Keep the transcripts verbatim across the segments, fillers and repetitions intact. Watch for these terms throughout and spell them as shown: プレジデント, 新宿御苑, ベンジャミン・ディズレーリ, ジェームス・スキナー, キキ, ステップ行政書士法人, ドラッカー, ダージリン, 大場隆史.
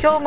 今日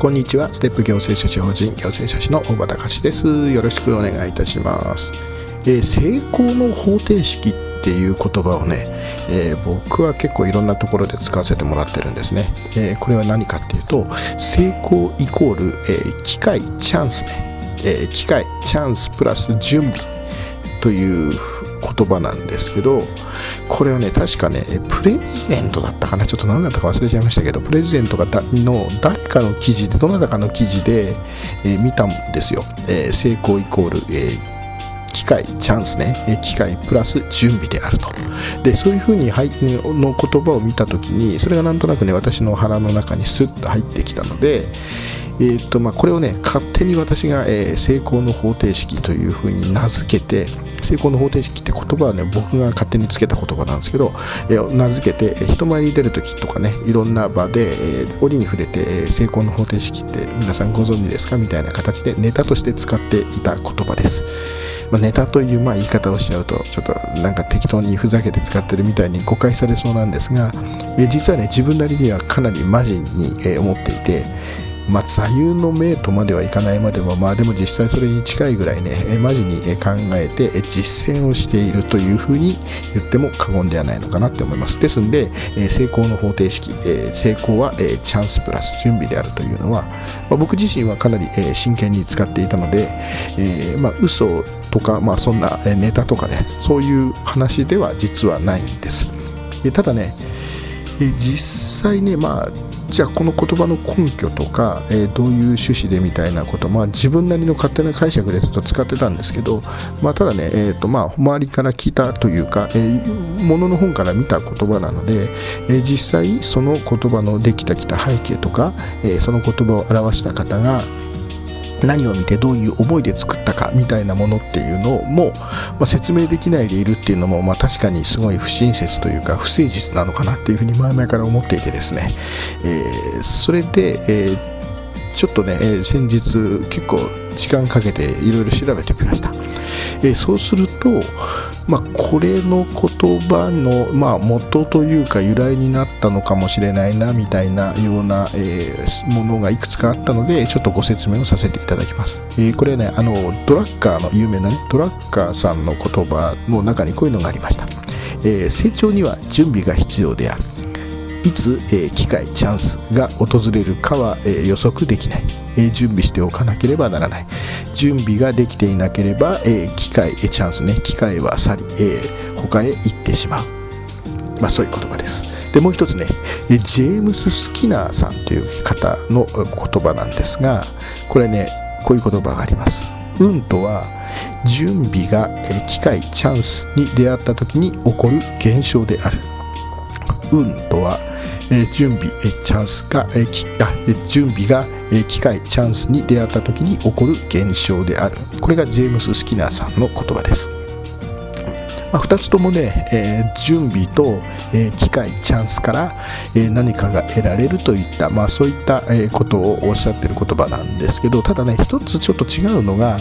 こんにちは、ステップ行政書士法人行政書士の大場隆史です。よろしくお願いいたします。えー、成功の方程式っていう言葉をね、えー、僕は結構いろんなところで使わせてもらってるんですね。えー、これは何かっていうと、成功イコール、えー、機会チャンスね、えー、機会チャンスプラス準備という言葉なんですけど、これはね確かねプレジデントだったかな、ちょっと何だったか忘れちゃいましたけど、プレジデントがだの誰かの記事でどなたかの記事で、えー、見たんですよ。えー、成功イコール、えー、機会チャンスね、えー、機会プラス準備であると。でそういうふうに入の言葉を見た時に、それがなんとなくね私の腹の中にスッと入ってきたので、えーとまあ、これをね勝手に私が、えー、成功の方程式というふうに名付けて、成功の方程式って言葉はね僕が勝手につけた言葉なんですけど、えー、名付けて、えー、人前に出るときとかね、いろんな場で、えー、折に触れて、えー、成功の方程式って皆さんご存知ですかみたいな形でネタとして使っていた言葉です。まあ、ネタというまあ言い方をしちゃうとちょっとなんか適当にふざけて使ってるみたいに誤解されそうなんですが、えー、実はね自分なりにはかなりマジに、えー、思っていて、まあ、座右の銘とまではいかないまでも、まあ、でも実際それに近いぐらいねマジに考えて実践をしているというふうに言っても過言ではないのかなって思います。ですので成功の方程式、成功はチャンスプラス準備であるというのは、まあ、僕自身はかなり真剣に使っていたので、えー、まあ嘘とか、まあ、そんなネタとかねそういう話では実はないんです。ただね実際ね、まあじゃあこの言葉の根拠とか、えー、どういう趣旨でみたいなこと、まあ、自分なりの勝手な解釈でずっと使ってたんですけど、まあ、ただね、えーとまあ、周りから聞いたというか、えー、ものの本から見た言葉なので、えー、実際その言葉のできたきた背景とか、えー、その言葉を表した方が何を見てどういう思いで作ったかみたいなものっていうのも、まあ、説明できないでいるっていうのも、まあ、確かにすごい不親切というか不誠実なのかなっていうふうに前々から思っていてですね、えー、それで、えー、ちょっとね、えー、先日結構時間かけていろいろ調べてみました。えー、そうすると、まあ、これの言葉の、まあ、元というか由来になったのかもしれないなみたいなような、えー、ものがいくつかあったのでちょっとご説明をさせていただきます。えー、これねあのドラッカーの有名な、ね、ドラッカーさんの言葉の中にこういうのがありました。えー、成長には準備が必要である。いつ、えー、機会チャンスが訪れるかは、えー、予測できない。えー、準備しておかなければならない。準備ができていなければ、えー、機会、えー、チャンスね機会は去り、えー、他へ行ってしまう。まあそういう言葉です。でもう一つね、えー、ジェームス・スキナーさんという方の言葉なんですが、これねこういう言葉があります。運とは準備が、えー、機会チャンスに出会った時に起こる現象である。運とは、えー、準備、えー、チャンスが、えーきあえー、準備が、えー、機会チャンスに出会った時に起こる現象である。これがジェームス・スキナーさんの言葉です。まあ、ふたつともね、えー、準備と、えー、機会チャンスから、えー、何かが得られるといった、まあ、そういった、えー、ことをおっしゃってる言葉なんですけど、ただねひとつちょっと違うのが、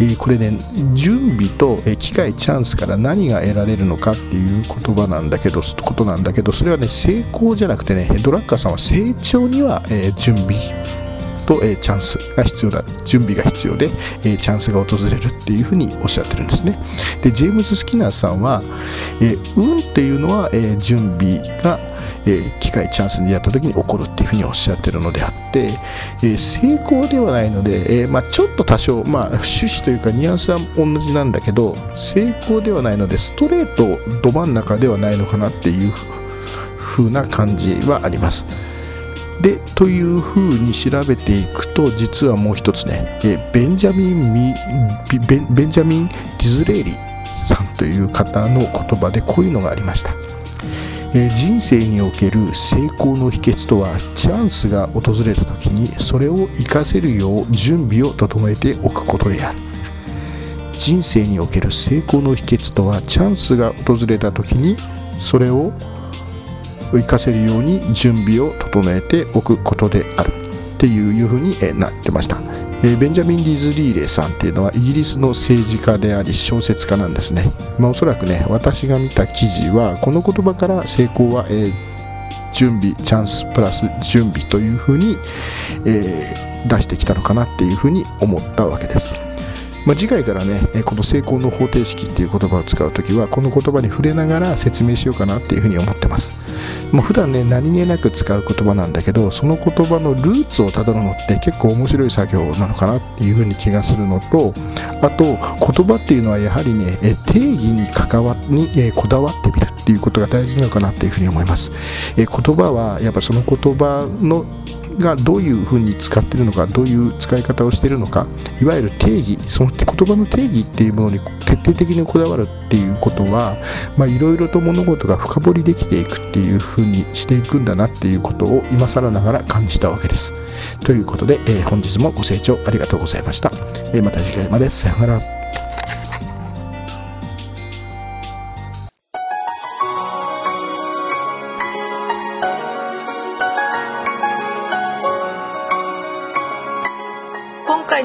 えー、これね準備と、えー、機会チャンスから何が得られるのかっていう言葉なんだけどことなんだけど、それはね成功じゃなくてね、ドラッカーさんは成長には、えー、準備と、えー、チャンスが必要だ、準備が必要で、えー、チャンスが訪れるっていうふうにおっしゃってるんですね。でジェームス・スキナーさんは、えー、運っていうのは、えー、準備が、えー、機会チャンスに出会った時に起こるっていうふうにおっしゃってるのであって、えー、成功ではないので、えーまあ、ちょっと多少、まあ、趣旨というかニュアンスは同じなんだけど成功ではないのでストレートど真ん中ではないのかなっていうふうな感じはあります。でというふうに調べていくと実はもう一つね、えー、ベンジャミン・ミベン、ベンジャミン・ディズレーリさんという方の言葉でこういうのがありました。えー、人生における成功の秘訣とはチャンスが訪れた時にそれを活かせるよう準備を整えておくことである。人生における成功の秘訣とはチャンスが訪れた時にそれを活かせるように準備を整えておくことであるっていうふうになってました。ベンジャミン・ディズリーレさんっていうのはイギリスの政治家であり小説家なんですね。まあ、おそらくね私が見た記事はこの言葉から成功は、えー、準備チャンスプラス準備というふうに、えー、出してきたのかなっていうふうに思ったわけです。まあ、次回からねこの成功の方程式っていう言葉を使うときはこの言葉に触れながら説明しようかなっていうふうに思ってます。まあ、普段ね何気なく使う言葉なんだけどその言葉のルーツをたどるのって結構面白い作業なのかなっていうふうに気がするのと、あと言葉っていうのはやはりね定義に関わにこだわってみるっていうことが大事なのかなっていうふうに思います。言葉はやっぱその言葉のがどういうふうに使っているのか、どういう使い方をしているのか、いわゆる定義、その言葉の定義っていうものに徹底的にこだわるっていうことは、まあ、いろいろと物事が深掘りできていくっていうふうにしていくんだなっていうことを今更ながら感じたわけです。ということで、えー、本日もご清聴ありがとうございました。えー、また次回まで。さよなら。今回